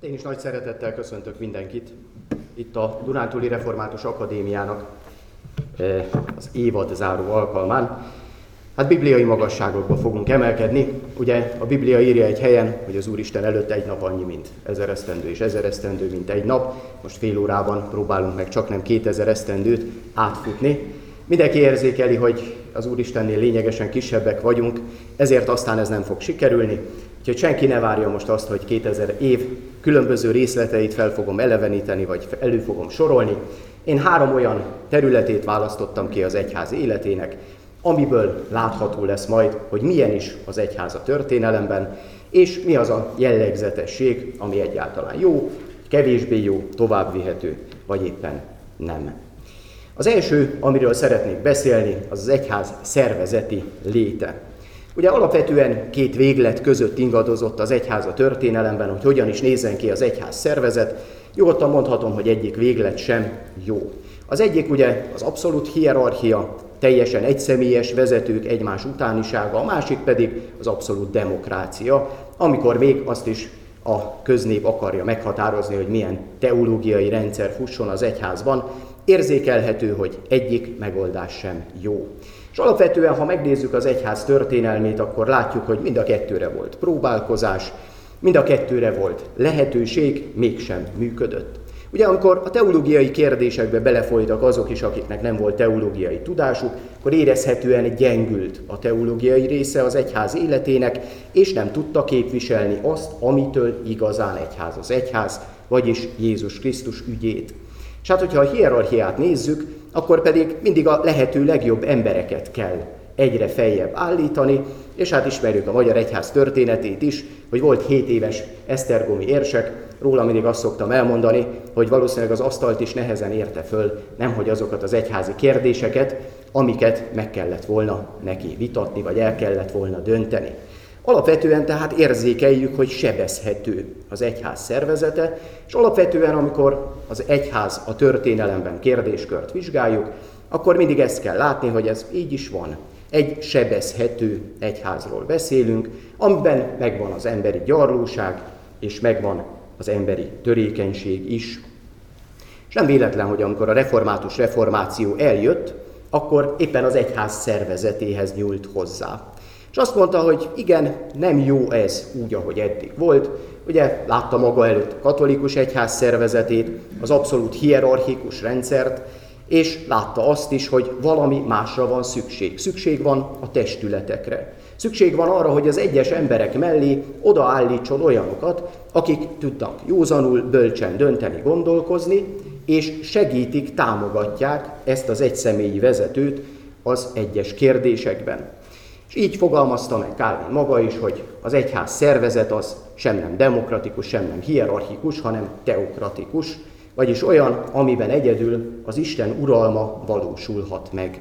Én is nagy szeretettel köszöntök mindenkit itt a Dunántúli Református Akadémiának az évad záró alkalmán. Hát bibliai magasságokba fogunk emelkedni. Ugye a Biblia írja egy helyen, hogy az Úristen előtt egy nap annyi, mint 1000 esztendő, és 1000 esztendő, mint egy nap. Most fél órában próbálunk meg csaknem 2000 esztendőt átfutni. Mindenki érzékeli, hogy az Úristennél lényegesen kisebbek vagyunk, ezért aztán ez nem fog sikerülni. Úgyhogy senki ne várja most azt, hogy 2000 év különböző részleteit fel fogom eleveníteni, vagy elő fogom sorolni. Én 3 olyan területét választottam ki az egyház életének, amiből látható lesz majd, hogy milyen is az egyház a történelemben, és mi az a jellegzetesség, ami egyáltalán jó, kevésbé jó, továbbvihető, vagy éppen nem. Az első, amiről szeretnék beszélni, az az egyház szervezeti léte. Ugye alapvetően 2 véglet között ingadozott az egyház a történelemben, hogy hogyan is nézzen ki az egyház szervezet. Nyugodtan mondhatom, hogy egyik véglet sem jó. Az egyik ugye az abszolút hierarchia, teljesen egyszemélyes vezetők egymás utánisága, a másik pedig az abszolút demokrácia, amikor még azt is a köznép akarja meghatározni, hogy milyen teológiai rendszer fusson az egyházban. Érzékelhető, hogy egyik megoldás sem jó. És alapvetően, ha megnézzük az egyház történelmét, akkor látjuk, hogy mind a 2-re volt próbálkozás, mind a 2-re volt lehetőség, mégsem működött. Ugye amikor a teológiai kérdésekbe belefolytak azok is, akiknek nem volt teológiai tudásuk, akkor érezhetően gyengült a teológiai része az egyház életének, és nem tudta képviselni azt, amitől igazán egyház az egyház, vagyis Jézus Krisztus ügyét. És hát, hogyha a hierarchiát nézzük, akkor pedig mindig a lehető legjobb embereket kell egyre feljebb állítani, és hát ismerjük a magyar egyház történetét is, hogy volt 7 éves esztergomi érsek, róla mindig azt szoktam elmondani, hogy valószínűleg az asztalt is nehezen érte föl, nemhogy azokat az egyházi kérdéseket, amiket meg kellett volna neki vitatni, vagy el kellett volna dönteni. Alapvetően tehát érzékeljük, hogy sebezhető az egyház szervezete, és alapvetően, amikor az egyház a történelemben kérdéskört vizsgáljuk, akkor mindig ezt kell látni, hogy ez így is van. Egy sebezhető egyházról beszélünk, amiben megvan az emberi gyarlóság, és megvan az emberi törékenység is. És nem véletlen, hogy amikor a református reformáció eljött, akkor éppen az egyház szervezetéhez nyúlt hozzá. És azt mondta, hogy igen, nem jó ez úgy, ahogy eddig volt. Ugye látta maga előtt a katolikus egyház szervezetét, az abszolút hierarchikus rendszert, és látta azt is, hogy valami másra van szükség. Szükség van a testületekre. Szükség van arra, hogy az egyes emberek mellé odaállítson olyanokat, akik tudnak józanul, bölcsen dönteni, gondolkozni, és segítik, támogatják ezt az egyszemélyi vezetőt az egyes kérdésekben. És így fogalmazta meg Kálvin maga is, hogy az egyház szervezet az sem nem demokratikus, sem nem hierarchikus, hanem teokratikus, vagyis olyan, amiben egyedül az Isten uralma valósulhat meg.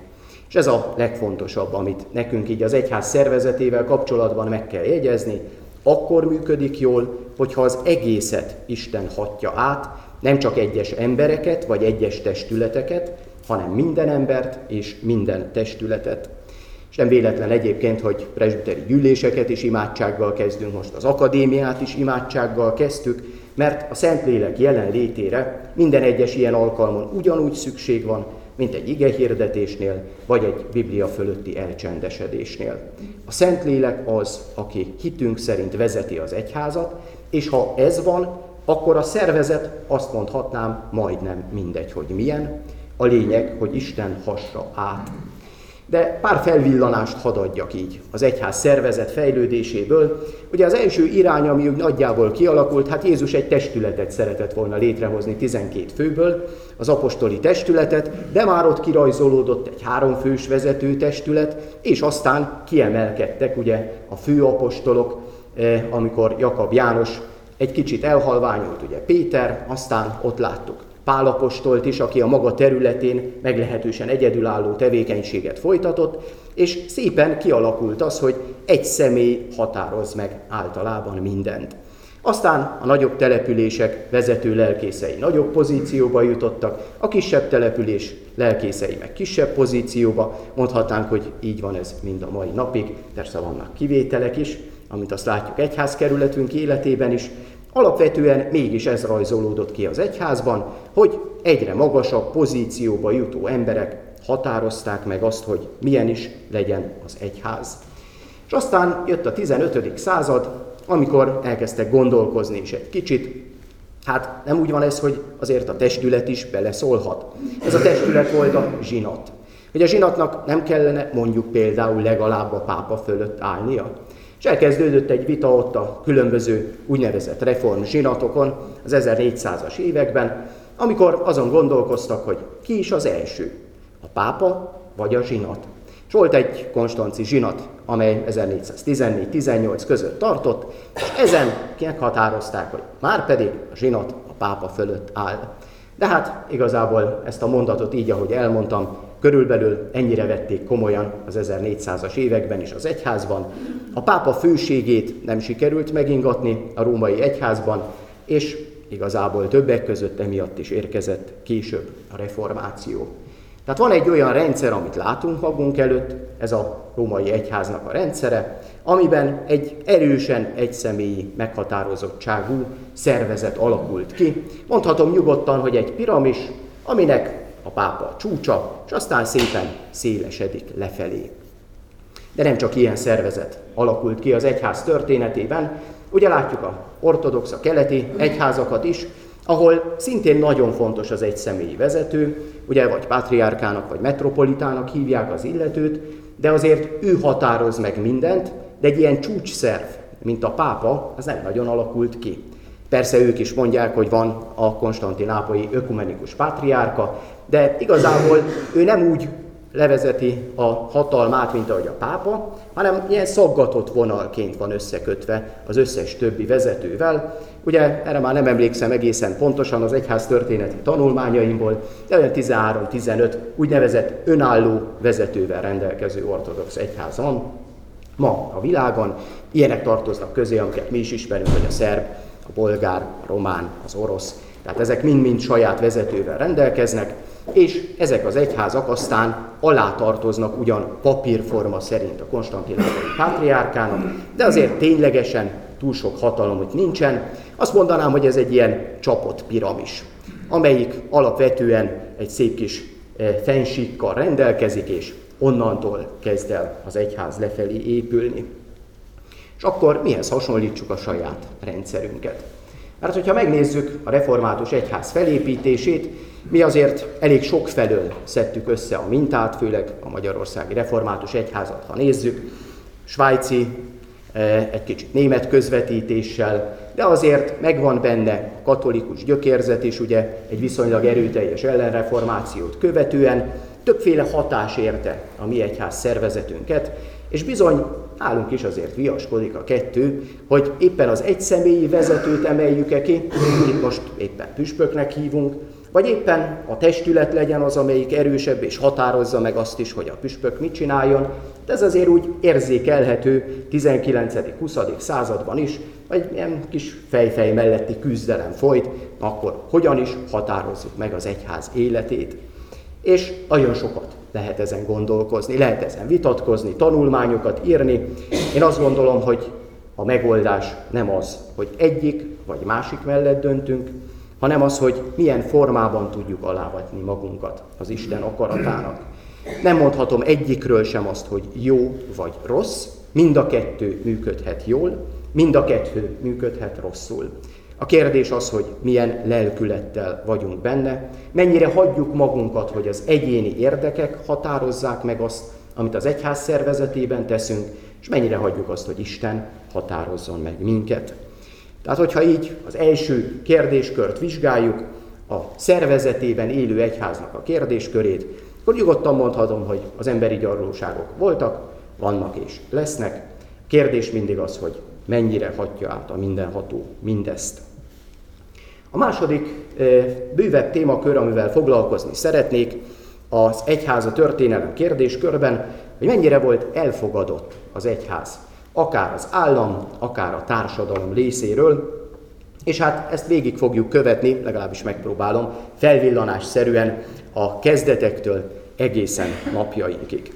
És ez a legfontosabb, amit nekünk így az egyház szervezetével kapcsolatban meg kell jegyezni, akkor működik jól, hogyha az egészet Isten hatja át, nem csak egyes embereket vagy egyes testületeket, hanem minden embert és minden testületet. És nem véletlen egyébként, hogy presbiteri gyűléseket is imádsággal kezdünk, most az akadémiát is imádsággal kezdtük, mert a Szentlélek jelenlétére minden egyes ilyen alkalmon ugyanúgy szükség van, mint egy igehirdetésnél, vagy egy Biblia fölötti elcsendesedésnél. A Szentlélek az, aki hitünk szerint vezeti az egyházat, és ha ez van, akkor a szervezet, azt mondhatnám, majdnem mindegy, hogy milyen. A lényeg, hogy Isten hassa át. De pár felvillanást hadd adjak így az egyház szervezet fejlődéséből. Ugye az első irány, ami úgy nagyjából kialakult, hát Jézus egy testületet szeretett volna létrehozni 12 főből, az apostoli testületet, de már ott kirajzolódott egy 3 fős vezető testület, és aztán kiemelkedtek ugye a főapostolok, amikor Jakab János egy kicsit elhalványult, ugye Péter, aztán ott láttuk Pál apostolt is, aki a maga területén meglehetősen egyedülálló tevékenységet folytatott, és szépen kialakult az, hogy egy személy határoz meg általában mindent. Aztán a nagyobb települések vezető lelkészei nagyobb pozícióba jutottak, a kisebb település lelkészei meg kisebb pozícióba, mondhatnánk, hogy így van ez mind a mai napig, persze vannak kivételek is, amit azt látjuk egyházkerületünk életében is. Alapvetően mégis ez rajzolódott ki az egyházban, hogy egyre magasabb pozícióba jutó emberek határozták meg azt, hogy milyen is legyen az egyház. És aztán jött a 15. század, amikor elkezdtek gondolkozni is egy kicsit. Hát nem úgy van ez, hogy azért a testület is beleszólhat. Ez a testület volt a zsinat. Hogy a zsinatnak nem kellene mondjuk például legalább a pápa fölött állnia. És elkezdődött egy vita ott a különböző úgynevezett reform zsinatokon az 1400-as években, amikor azon gondolkoztak, hogy ki is az első, a pápa vagy a zsinat. És volt egy konstanci zsinat, amely 1414-18 között tartott, és ezen meghatározták, hogy márpedig a zsinat a pápa fölött áll. De hát igazából ezt a mondatot így, ahogy elmondtam, körülbelül ennyire vették komolyan az 1400-as években is az egyházban. A pápa főségét nem sikerült megingatni a római egyházban, és igazából többek között emiatt is érkezett később a reformáció. Tehát van egy olyan rendszer, amit látunk magunk előtt, ez a római egyháznak a rendszere, amiben egy erősen egyszemélyi meghatározottságú szervezet alakult ki. Mondhatom nyugodtan, hogy egy piramis, aminek a pápa a csúcsa, és aztán szépen szélesedik lefelé. De nem csak ilyen szervezet alakult ki az egyház történetében, ugye látjuk a ortodox, a keleti egyházakat is, ahol szintén nagyon fontos az egyszemélyi vezető, ugye vagy pátriárkának, vagy metropolitának hívják az illetőt, de azért ő határoz meg mindent, de egy ilyen csúcsszerv, mint a pápa, az nem nagyon alakult ki. Persze ők is mondják, hogy van a konstantinápolyi ökumenikus pátriárka, de igazából ő nem úgy levezeti a hatalmát, mint ahogy a pápa, hanem ilyen szaggatott vonalként van összekötve az összes többi vezetővel. Ugye erre már nem emlékszem egészen pontosan az egyház történeti tanulmányaimból, de olyan 13-15 úgynevezett önálló vezetővel rendelkező ortodox egyház van ma a világon. Ilyenek tartoznak közé, amiket mi is ismerünk, hogy a szerb, a bolgár, a román, az orosz. Tehát ezek mind-mind saját vezetővel rendelkeznek, és ezek az egyházak aztán alátartoznak ugyan papírforma szerint a konstantinápolyi pátriárkának, de azért ténylegesen túl sok hatalom nincsen. Azt mondanám, hogy ez egy ilyen csapott piramis, amelyik alapvetően egy szép kis fensíkkal rendelkezik, és onnantól kezd el az egyház lefelé épülni. És akkor mihez hasonlítsuk a saját rendszerünket? Mert hogyha megnézzük a református egyház felépítését, mi azért elég sok felől szedtük össze a mintát, főleg a magyarországi református egyházat, ha nézzük, svájci, egy kicsit német közvetítéssel, de azért megvan benne a katolikus gyökérzet is, ugye egy viszonylag erőteljes ellenreformációt követően, többféle hatás érte a mi egyház szervezetünket, és bizony nálunk is azért viaskodik a kettő, hogy éppen az egyszemélyi vezetőt emeljük-e ki, itt most éppen püspöknek hívunk, vagy éppen a testület legyen az, amelyik erősebb, és határozza meg azt is, hogy a püspök mit csináljon. De ez azért úgy érzékelhető 19.-20. században is, vagy ilyen kis fejfej melletti küzdelem folyt, akkor hogyan is határozzuk meg az egyház életét. És nagyon sokat lehet ezen gondolkozni, lehet ezen vitatkozni, tanulmányokat írni. Én azt gondolom, hogy a megoldás nem az, hogy egyik vagy másik mellett döntünk, hanem az, hogy milyen formában tudjuk alávetni magunkat az Isten akaratának. Nem mondhatom egyikről sem azt, hogy jó vagy rossz, mind a kettő működhet jól, mind a kettő működhet rosszul. A kérdés az, hogy milyen lelkülettel vagyunk benne, mennyire hagyjuk magunkat, hogy az egyéni érdekek határozzák meg azt, amit az egyház szervezetében teszünk, és mennyire hagyjuk azt, hogy Isten határozzon meg minket. Tehát, hogyha így az első kérdéskört vizsgáljuk, a szervezetében élő egyháznak a kérdéskörét, akkor nyugodtan mondhatom, hogy az emberi gyarlóságok voltak, vannak és lesznek. A kérdés mindig az, hogy mennyire hatja át a mindenható mindezt. A második bővebb témakör, amivel foglalkozni szeretnék, az egyház a történelem kérdéskörben, hogy mennyire volt elfogadott az egyház, akár az állam, akár a társadalom részéről, és hát ezt végig fogjuk követni, legalábbis megpróbálom, felvillanásszerűen a kezdetektől egészen napjainkig.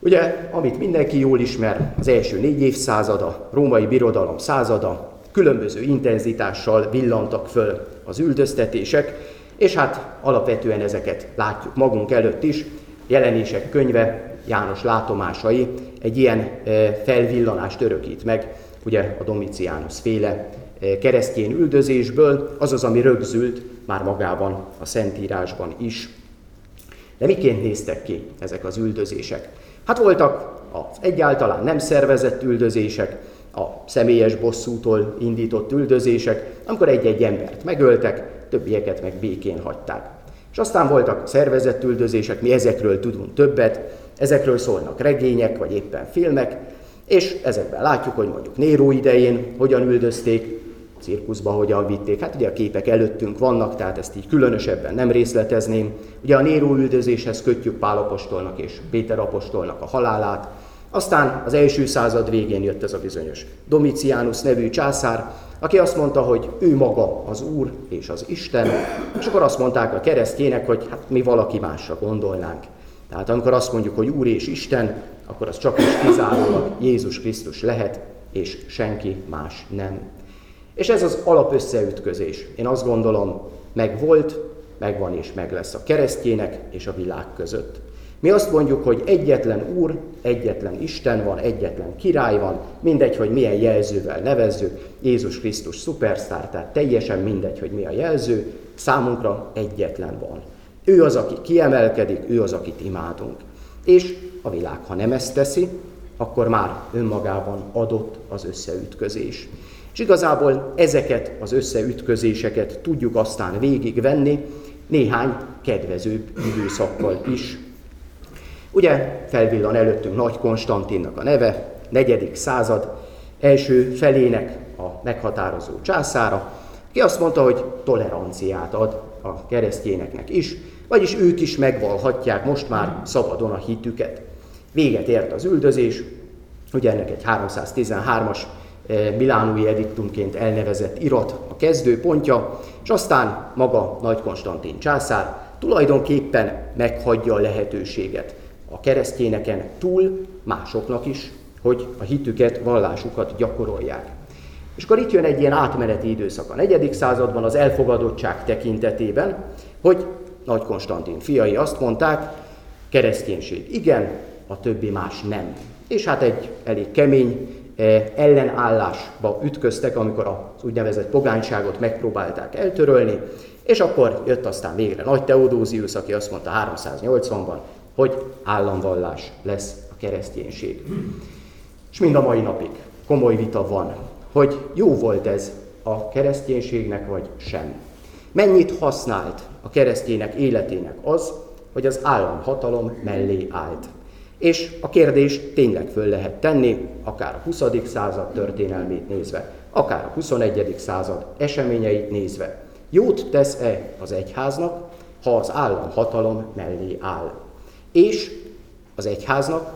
Ugye, amit mindenki jól ismer, az első 4 évszázada, római birodalom százada, különböző intenzitással villantak föl az üldöztetések, és hát alapvetően ezeket látjuk magunk előtt is. Jelenések könyve, János látomásai egy ilyen felvillanást örökít meg, ugye a Domitianus féle keresztény üldözésből, azaz, ami rögzült már magában a Szentírásban is. De miként néztek ki ezek az üldözések? Hát voltak az egyáltalán nem szervezett üldözések, a személyes bosszútól indított üldözések, amikor egy-egy embert megöltek, többieket meg békén hagyták. És aztán voltak szervezett üldözések, mi ezekről tudunk többet, ezekről szólnak regények, vagy éppen filmek, és ezekben látjuk, hogy mondjuk Néró idején hogyan üldözték, cirkuszba hogyan vitték. Hát ugye a képek előttünk vannak, tehát ezt így különösebben nem részletezném. Ugye a Néró üldözéshez kötjük Pál apostolnak és Péter apostolnak a halálát. Aztán az első század végén jött ez a bizonyos Domitianus nevű császár, aki azt mondta, hogy ő maga az Úr és az Isten, és akkor azt mondták a keresztjének, hogy hát mi valaki másra gondolnánk. Tehát amikor azt mondjuk, hogy Úr és Isten, akkor az csak is kizárólag Jézus Krisztus lehet, és senki más nem. És ez az alapösszeütközés, én azt gondolom, megvolt, megvan és meg lesz a keresztjének és a világ között. Mi azt mondjuk, hogy egyetlen Úr, egyetlen Isten van, egyetlen király van, mindegy, hogy milyen jelzővel nevezzük, Jézus Krisztus szupersztár, tehát teljesen mindegy, hogy mi a jelző, számunkra egyetlen van. Ő az, aki kiemelkedik, ő az, akit imádunk. És a világ, ha nem ezt teszi, akkor már önmagában adott az összeütközés. És igazából ezeket az összeütközéseket tudjuk aztán végigvenni néhány kedvezőbb időszakkal is. Ugye felvillan előttünk Nagy Konstantinnak a neve, 4. század első felének a meghatározó császára, ki azt mondta, hogy toleranciát ad a keresztényeknek is, vagyis ők is megvallhatják most már szabadon a hitüket. Véget ért az üldözés, ugye ennek egy 313-as milánói ediktumként elnevezett irat a kezdőpontja, és aztán maga Nagy Konstantin császár tulajdonképpen meghagyja a lehetőséget a keresztényeken túl másoknak is, hogy a hitüket, vallásukat gyakorolják. És akkor itt jön egy ilyen átmeneti időszak a 4. században az elfogadottság tekintetében, hogy Nagy Konstantin fiai azt mondták, kereszténység igen, a többi más nem. És hát egy elég kemény ellenállásba ütköztek, amikor az úgynevezett pogányságot megpróbálták eltörölni, és akkor jött aztán végre Nagy Teodózius, aki azt mondta 380-ban, hogy államvallás lesz a kereszténység. És mind a mai napig komoly vita van, hogy jó volt ez a kereszténységnek, vagy sem. Mennyit használt a keresztények életének az, hogy az államhatalom mellé állt. És a kérdést tényleg föl lehet tenni, akár a 20. század történelmét nézve, akár a 21. század eseményeit nézve. Jót tesz-e az egyháznak, ha az államhatalom mellé áll? És az egyháznak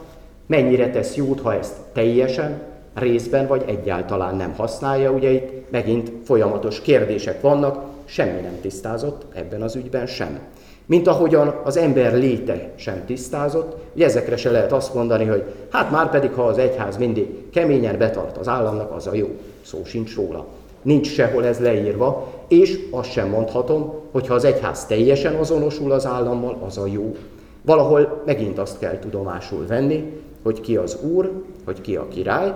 mennyire tesz jót, ha ezt teljesen, részben vagy egyáltalán nem használja? Ugye itt megint folyamatos kérdések vannak, semmi nem tisztázott ebben az ügyben sem. Mint ahogyan az ember léte sem tisztázott, ugye ezekre se lehet azt mondani, hogy hát már pedig, ha az egyház mindig keményen betart az államnak, az a jó. Szó sincs róla. Nincs sehol ez leírva, és azt sem mondhatom, hogy ha az egyház teljesen azonosul az állammal, az a jó. Valahol megint azt kell tudomásul venni, hogy ki az úr, hogy ki a király,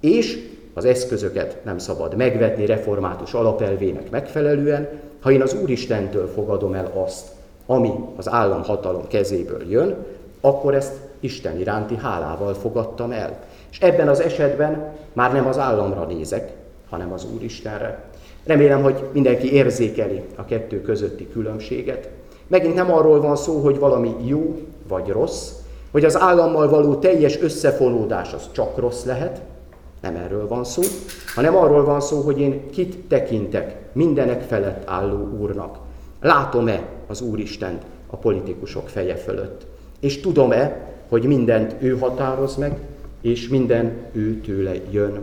és az eszközöket nem szabad megvetni református alapelvének megfelelően, ha én az Úristentől fogadom el azt, ami az államhatalom kezéből jön, akkor ezt Isten iránti hálával fogadtam el. És ebben az esetben már nem az államra nézek, hanem az Úristenre. Remélem, hogy mindenki érzékeli a kettő közötti különbséget. Megint nem arról van szó, hogy valami jó vagy rossz, hogy az állammal való teljes összefonódás az csak rossz lehet, nem erről van szó, hanem arról van szó, hogy én kit tekintek mindenek felett álló úrnak. Látom-e az Úristent a politikusok feje fölött? És tudom-e, hogy mindent ő határoz meg, és minden ő tőle jön?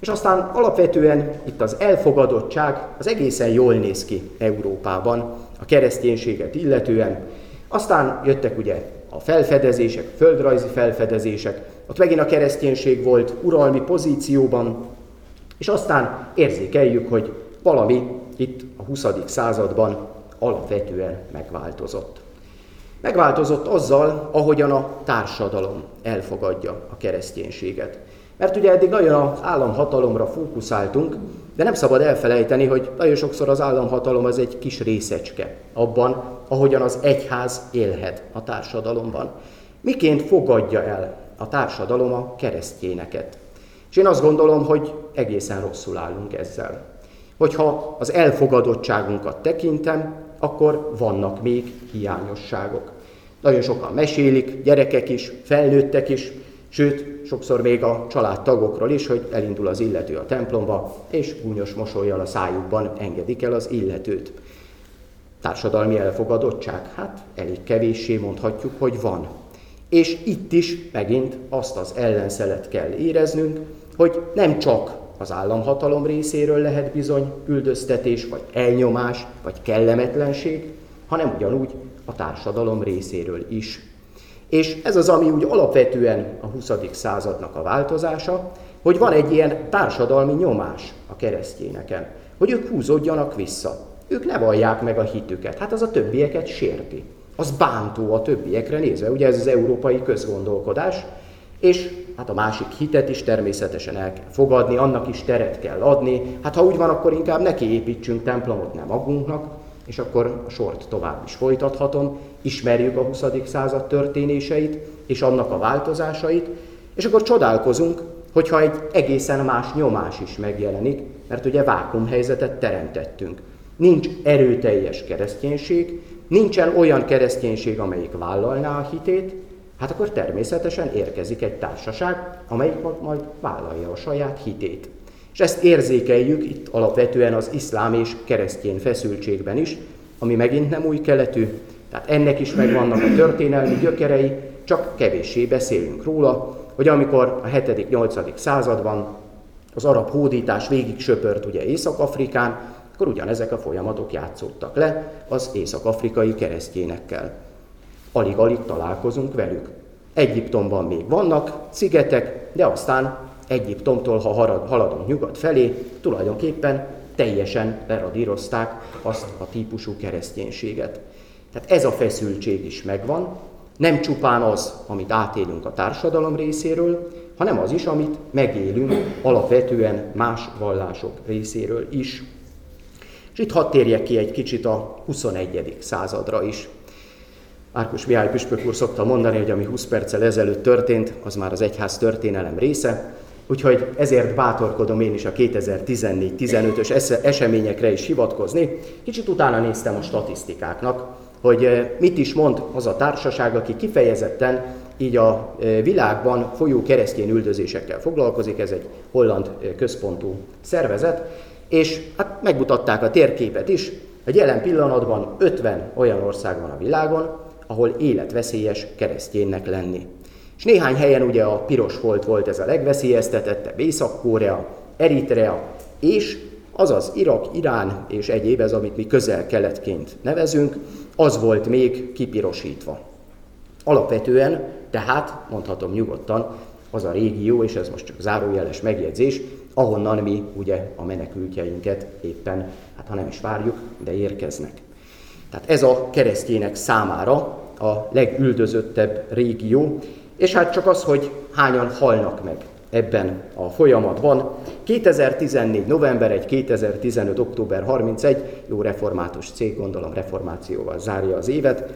És aztán alapvetően itt az elfogadottság az egészen jól néz ki Európában, a kereszténységet illetően. Aztán jöttek ugye a felfedezések, a földrajzi felfedezések, ott megint a kereszténység volt uralmi pozícióban, És aztán érzékeljük, hogy valami itt a 20. században alapvetően megváltozott. Megváltozott azzal, ahogyan a társadalom elfogadja a kereszténységet. Mert ugye eddig nagyon az államhatalomra fókuszáltunk, de nem szabad elfelejteni, hogy nagyon sokszor az államhatalom az egy kis részecske abban, ahogyan az egyház élhet a társadalomban. Miként fogadja el a társadalom a keresztényeket? És én azt gondolom, hogy egészen rosszul állunk ezzel. Hogyha az elfogadottságunkat tekintem, akkor vannak még hiányosságok. Nagyon sokan mesélik, gyerekek is, felnőttek is, sőt, sokszor még a családtagokról is, hogy elindul az illető a templomba, és gúnyos mosollyal a szájukban engedik el az illetőt. Társadalmi elfogadottság? Hát elég kevéssé mondhatjuk, hogy van. És itt is megint azt az ellenszelet kell éreznünk, hogy nem csak az államhatalom részéről lehet bizony üldöztetés, vagy elnyomás, vagy kellemetlenség, hanem ugyanúgy a társadalom részéről is. És ez az, ami úgy alapvetően a 20. századnak a változása, hogy van egy ilyen társadalmi nyomás a keresztényeken, hogy ők húzódjanak vissza, ők ne vallják meg a hitüket, hát az a többieket sérti. Az bántó a többiekre nézve, ugye ez az európai közgondolkodás, és hát a másik hitet is természetesen el kell fogadni, annak is teret kell adni, hát ha úgy van, akkor inkább neki építsünk templomot, nem magunknak, és akkor a sort tovább is folytathatom, ismerjük a 20. század történéseit, és annak a változásait, és akkor csodálkozunk, hogyha egy egészen más nyomás is megjelenik, mert ugye vákuumhelyzetet teremtettünk. Nincs erőteljes kereszténység, nincsen olyan kereszténység, amelyik vállalná a hitét, hát akkor természetesen érkezik egy társaság, amelyik majd vállalja a saját hitét. És ezt érzékeljük itt alapvetően az iszlám és keresztény feszültségben is, ami megint nem új keletű, tehát ennek is megvannak a történelmi gyökerei, csak kevéssé beszélünk róla, hogy amikor a 7.-8. században az arab hódítás végig söpört ugye Észak-Afrikán, akkor ugyanezek a folyamatok játszottak le az észak-afrikai keresztényekkel. Alig-alig találkozunk velük. Egyiptomban még vannak szigetek, de aztán Egyiptomtól, ha haladunk nyugat felé, tulajdonképpen teljesen leradírozták azt a típusú kereszténységet. Tehát ez a feszültség is megvan, nem csupán az, amit átélünk a társadalom részéről, hanem az is, amit megélünk alapvetően más vallások részéről is. És itt hadd térjek ki egy kicsit a 21. századra is. Árkus Mihály püspök úr szokta mondani, hogy ami 20 perccel ezelőtt történt, az már az egyház történelem része, úgyhogy ezért bátorkodom én is a 2014-15-ös eseményekre is hivatkozni. Kicsit utána néztem a statisztikáknak, hogy mit is mond az a társaság, aki kifejezetten így a világban folyó keresztény üldözésekkel foglalkozik, ez egy holland központú szervezet, és hát megmutatták a térképet is, hogy jelen pillanatban 50 olyan ország van a világon, ahol életveszélyes kereszténynek lenni. És néhány helyen ugye a piros folt volt ez a legveszélyeztetettebb, Észak-Korea, Eritrea, és azaz Irak, Irán és egyéb ez, amit mi közel-keletként nevezünk, az volt még kipirosítva. Alapvetően, tehát mondhatom nyugodtan, az a régió, és ez most csak zárójeles megjegyzés, ahonnan mi ugye a menekültjeinket éppen, hát ha nem is várjuk, de érkeznek. Tehát ez a keresztények számára a legüldözöttebb régió, és hát csak az, hogy hányan halnak meg ebben a folyamatban. 2014. november 1, 2015. október 31, jó református cég, gondolom reformációval zárja az évet,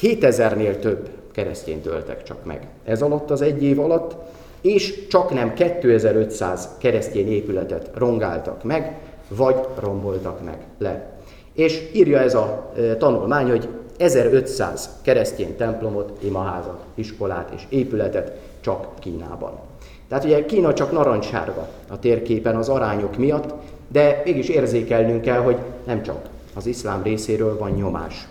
7000-nél több keresztényt öltek csak meg ez alatt, az egy év alatt, és csaknem 2500 keresztény épületet rongáltak meg, vagy romboltak meg le. És írja ez a tanulmány, hogy 1500 keresztény templomot, imaházat, iskolát és épületet csak Kínában. Tehát ugye Kína csak narancssárga a térképen az arányok miatt, de mégis érzékelnünk kell, hogy nem csak az iszlám részéről van nyomás.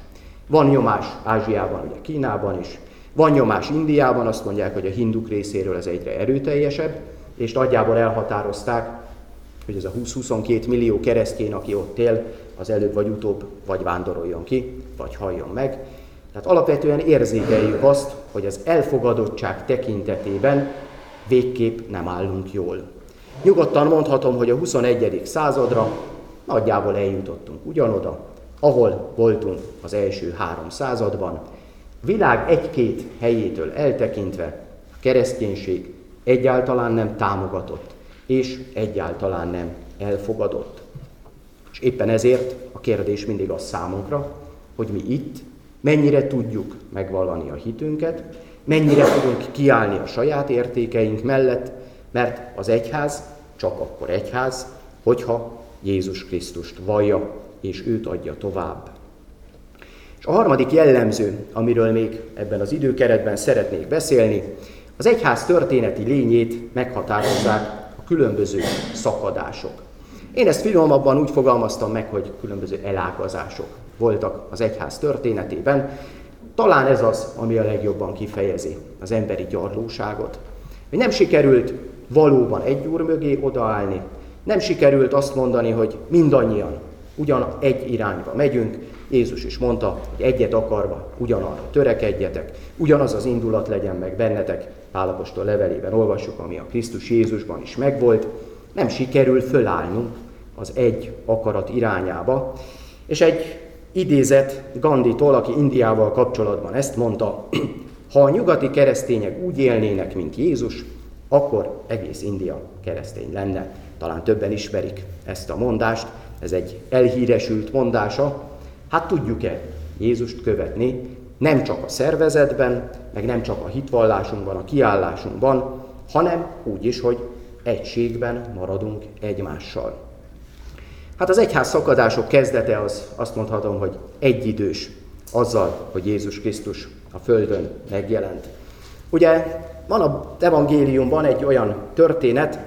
Van nyomás Ázsiában, ugye Kínában is, van nyomás Indiában, azt mondják, hogy a hinduk részéről ez egyre erőteljesebb, és nagyjából elhatározták, hogy ez a 20-22 millió keresztény, aki ott él, az előbb vagy utóbb vagy vándoroljon ki, vagy halljon meg. Tehát alapvetően érzékeljük azt, hogy az elfogadottság tekintetében végképp nem állunk jól. Nyugodtan mondhatom, hogy a 21. századra nagyjából eljutottunk ugyanoda, ahol voltunk az első 3 században. Világ egy-két helyétől eltekintve a kereszténység egyáltalán nem támogatott, és egyáltalán nem elfogadott. És éppen ezért a kérdés mindig az számunkra, hogy mi itt mennyire tudjuk megvallani a hitünket, mennyire tudunk kiállni a saját értékeink mellett, mert az egyház csak akkor egyház, hogyha Jézus Krisztust vallja, és őt adja tovább. És a harmadik jellemző, amiről még ebben az időkeretben szeretnék beszélni, az egyház történeti lényét meghatározzák a különböző szakadások. Én ezt finomabban úgy fogalmaztam meg, hogy különböző elágazások voltak az egyház történetében. Talán ez az, ami a legjobban kifejezi az emberi gyarlóságot. Hogy nem sikerült valóban egy úr mögé odaállni, nem sikerült azt mondani, hogy mindannyian ugyan egy irányba megyünk. Jézus is mondta, hogy egyet akarva ugyanarra törekedjetek, ugyanaz az indulat legyen meg bennetek. Pál apostol levelében olvassuk, ami a Krisztus Jézusban is megvolt. Nem sikerül fölállnunk az egy akarat irányába. És egy idézet Gandhitól, aki Indiával kapcsolatban ezt mondta, ha a nyugati keresztények úgy élnének, mint Jézus, akkor egész India keresztény lenne. Talán többen ismerik ezt a mondást, ez egy elhíresült mondása. Hát tudjuk-e Jézust követni nem csak a szervezetben, meg nem csak a hitvallásunkban, a kiállásunkban, hanem úgy is, hogy egységben maradunk egymással. Hát az egyház szakadások kezdete az, azt mondhatom, hogy egyidős azzal, hogy Jézus Krisztus a Földön megjelent. Ugye van az evangéliumban egy olyan történet,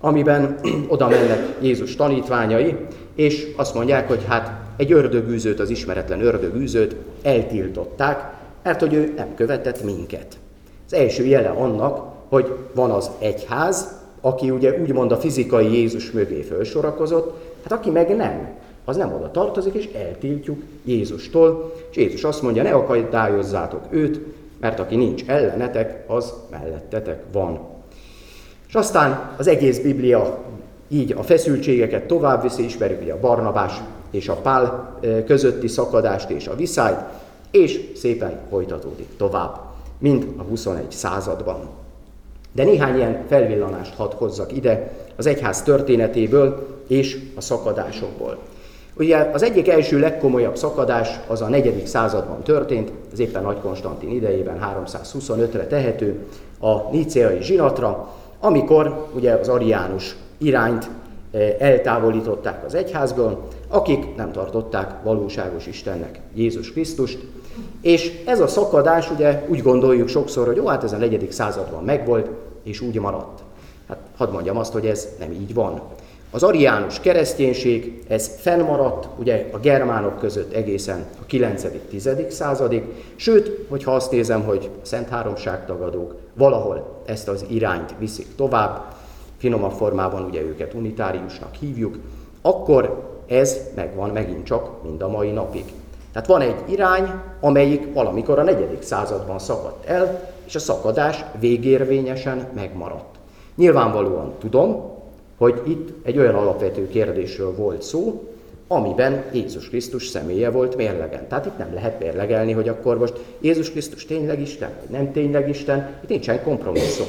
amiben oda mennek Jézus tanítványai, és azt mondják, hogy hát egy ördögűzőt, az ismeretlen ördögűzőt eltiltották, mert hogy ő nem követett minket. Az első jele annak, hogy van az egyház, aki ugye úgymond a fizikai Jézus mögé felsorakozott, hát aki meg nem, az nem oda tartozik, és eltiltjuk Jézustól. És Jézus azt mondja, ne akadályozzátok őt, mert aki nincs ellenetek, az mellettetek van. És aztán az egész Biblia így a feszültségeket tovább viszi, ismerjük ugye a Barnabás és a Pál közötti szakadást és a viszályt, és szépen folytatódik tovább, mind a 21. században. De néhány ilyen felvillanást hadd hozzak ide az egyház történetéből és a szakadásokból. Ugye az egyik első legkomolyabb szakadás az a 4. században történt, ez éppen Nagy Konstantin idejében 325-re tehető a níceai zsinatra, amikor ugye az ariánus irányt eltávolították az egyházból, akik nem tartották valóságos Istennek Jézus Krisztust. És ez a szakadás ugye úgy gondoljuk sokszor, hogy hát ez a 4. században megvolt, és úgy maradt. Hát hadd mondjam azt, hogy ez nem így van. Az ariánus kereszténység, ez fennmaradt ugye a germánok között egészen a 9.-10. századig, sőt, hogyha azt nézem, hogy a Szent Háromságtagadók valahol ezt az irányt viszik tovább, finomabb formában ugye őket unitáriusnak hívjuk, akkor ez megvan megint csak mind a mai napig. Tehát van egy irány, amelyik valamikor a 4. században szakadt el, és a szakadás végérvényesen megmaradt. Nyilvánvalóan tudom, hogy itt egy olyan alapvető kérdésről volt szó, amiben Jézus Krisztus személye volt mérlegen. Tehát itt nem lehet mérlegelni, hogy akkor most Jézus Krisztus tényleg Isten, vagy nem tényleg Isten, itt nincsen kompromisszum.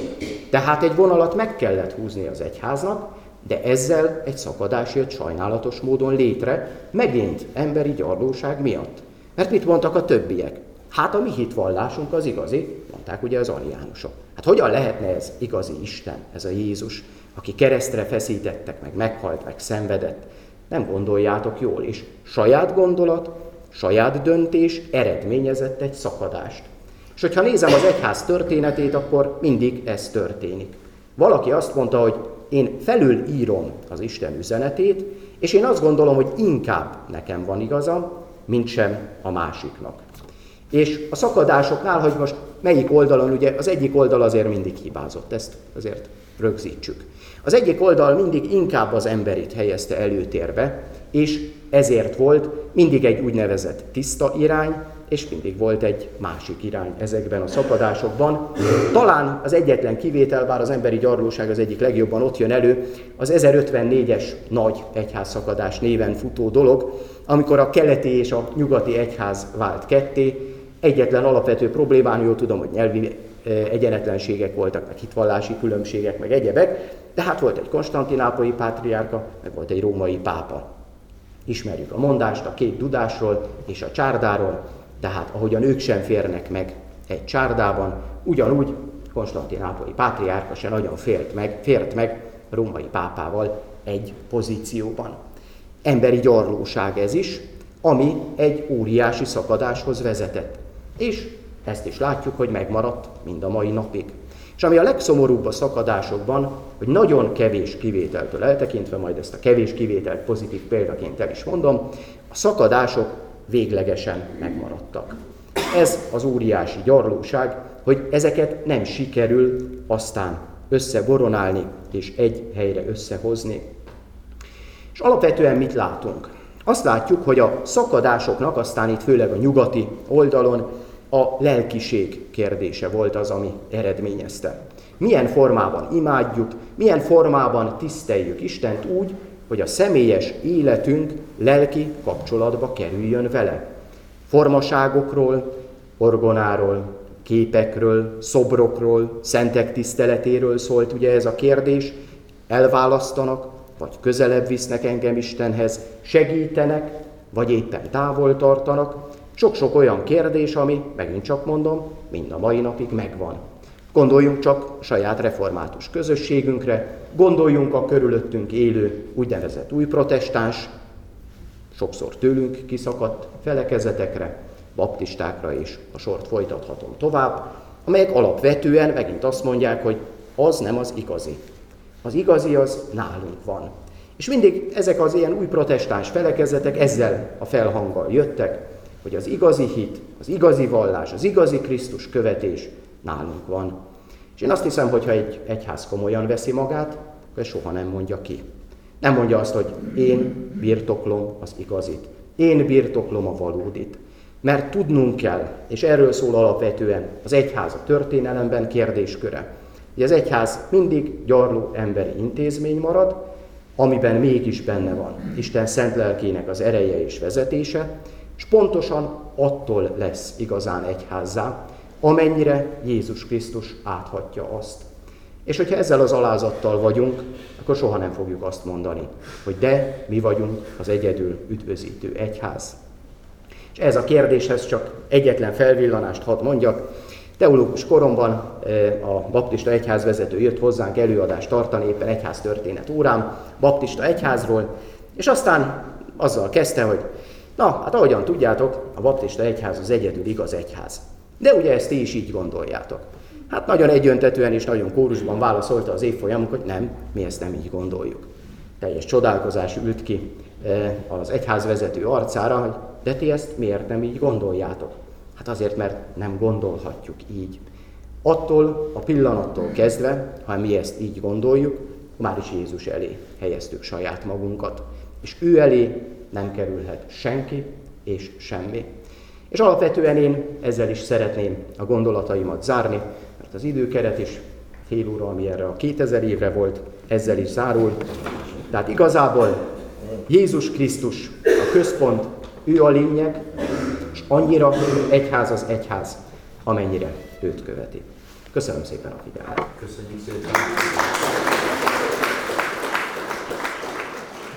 Tehát egy vonalat meg kellett húzni az egyháznak, de ezzel egy szakadás jött sajnálatos módon létre, megint emberi gyarlóság miatt. Mert mit mondtak a többiek? Hát a mi hitvallásunk az igazi, mondták ugye az ariánusok. Hát hogyan lehetne ez igazi Isten, ez a Jézus, aki keresztre feszítettek, meg meghalt, meg szenvedett? Nem gondoljátok jól, és saját gondolat, saját döntés eredményezett egy szakadást. És hogyha nézem az egyház történetét, akkor mindig ez történik. Valaki azt mondta, hogy én felülírom az Isten üzenetét, és én azt gondolom, hogy inkább nekem van igazam, mint sem a másiknak. És a szakadásoknál, hogy most melyik oldalon, ugye az egyik oldal azért mindig hibázott, ezt azért rögzítsük. Az egyik oldal mindig inkább az emberit helyezte előtérbe, és ezért volt mindig egy úgynevezett tiszta irány, és mindig volt egy másik irány ezekben a szakadásokban. Talán az egyetlen kivétel, bár az emberi gyarlóság az egyik legjobban ott jön elő, az 1054-es nagy egyházszakadás néven futó dolog, amikor a keleti és a nyugati egyház vált ketté. Egyetlen alapvető problémán, jól tudom, hogy nyelvi egyenetlenségek voltak, meg hitvallási különbségek, meg egyebek, de hát volt egy konstantinápolyi pátriárka, meg volt egy római pápa. Ismerjük a mondást a két dudásról és a csárdáról, tehát ahogyan ők sem férnek meg egy csárdában, ugyanúgy konstantinápolyi pátriárka se nagyon fért meg római pápával egy pozícióban. Emberi gyarlóság ez is, ami egy óriási szakadáshoz vezetett. És ezt is látjuk, hogy megmaradt mind a mai napig. És ami a legszomorúbb a szakadásokban, hogy nagyon kevés kivételtől eltekintve, majd ezt a kevés kivételt pozitív példaként el is mondom, a szakadások véglegesen megmaradtak. Ez az óriási gyarlóság, hogy ezeket nem sikerül aztán összeboronálni és egy helyre összehozni. És alapvetően mit látunk? Azt látjuk, hogy a szakadásoknak, aztán itt főleg a nyugati oldalon, a lelkiség kérdése volt az, ami eredményezte. Milyen formában imádjuk, milyen formában tiszteljük Istent úgy, hogy a személyes életünk lelki kapcsolatba kerüljön vele. Formaságokról, orgonáról, képekről, szobrokról, szentek tiszteletéről szólt ugye ez a kérdés, elválasztanak, vagy közelebb visznek engem Istenhez, segítenek, vagy éppen távol tartanak. Sok-sok olyan kérdés, ami, megint csak mondom, mind a mai napig megvan. Gondoljunk csak saját református közösségünkre, gondoljunk a körülöttünk élő úgynevezett új protestáns, sokszor tőlünk kiszakadt felekezetekre, baptistákra és a sort folytathatom tovább, amelyek alapvetően megint azt mondják, hogy az nem az igazi. Az igazi az nálunk van. És mindig ezek az ilyen új protestáns felekezetek ezzel a felhanggal jöttek, hogy az igazi hit, az igazi vallás, az igazi Krisztus követés nálunk van. És én azt hiszem, hogyha egy egyház komolyan veszi magát, akkor soha nem mondja ki. Nem mondja azt, hogy én birtoklom az igazit, én birtoklom a valódit. Mert tudnunk kell, és erről szól alapvetően az egyház a történelemben kérdésköre, hogy az egyház mindig gyarló emberi intézmény marad, amiben mégis benne van Isten szent lelkének az ereje és vezetése, és pontosan attól lesz igazán egyházzá, amennyire Jézus Krisztus áthatja azt. És hogyha ezzel az alázattal vagyunk, akkor soha nem fogjuk azt mondani, hogy de, mi vagyunk az egyedül üdvözítő egyház. És ez a kérdéshez csak egyetlen felvillanást hadd mondjak. Teológus koromban a baptista egyházvezető jött hozzánk előadást tartani, éppen egyháztörténet órán, baptista egyházról, és aztán azzal kezdte, hogy na, hát ahogyan tudjátok, a baptista egyház az egyedül igaz egyház. De ugye ezt ti is így gondoljátok. Hát nagyon egyöntetően és nagyon kórusban válaszolta az évfolyamunk, hogy nem, mi ezt nem így gondoljuk. Teljes csodálkozás ült ki az egyházvezető arcára, hogy de ti ezt miért nem így gondoljátok? Hát azért, mert nem gondolhatjuk így. Attól a pillanattól kezdve, ha mi ezt így gondoljuk, már is Jézus elé helyeztük saját magunkat. És ő elé nem kerülhet senki és semmi. És alapvetően én ezzel is szeretném a gondolataimat zárni, mert az időkeret is fél óra, ami erre a 2000 évre volt, ezzel is zárul. Tehát igazából Jézus Krisztus a központ, ő a lényeg, és annyira egyház az egyház, amennyire őt követi. Köszönöm szépen a figyelmet! Köszönjük szépen!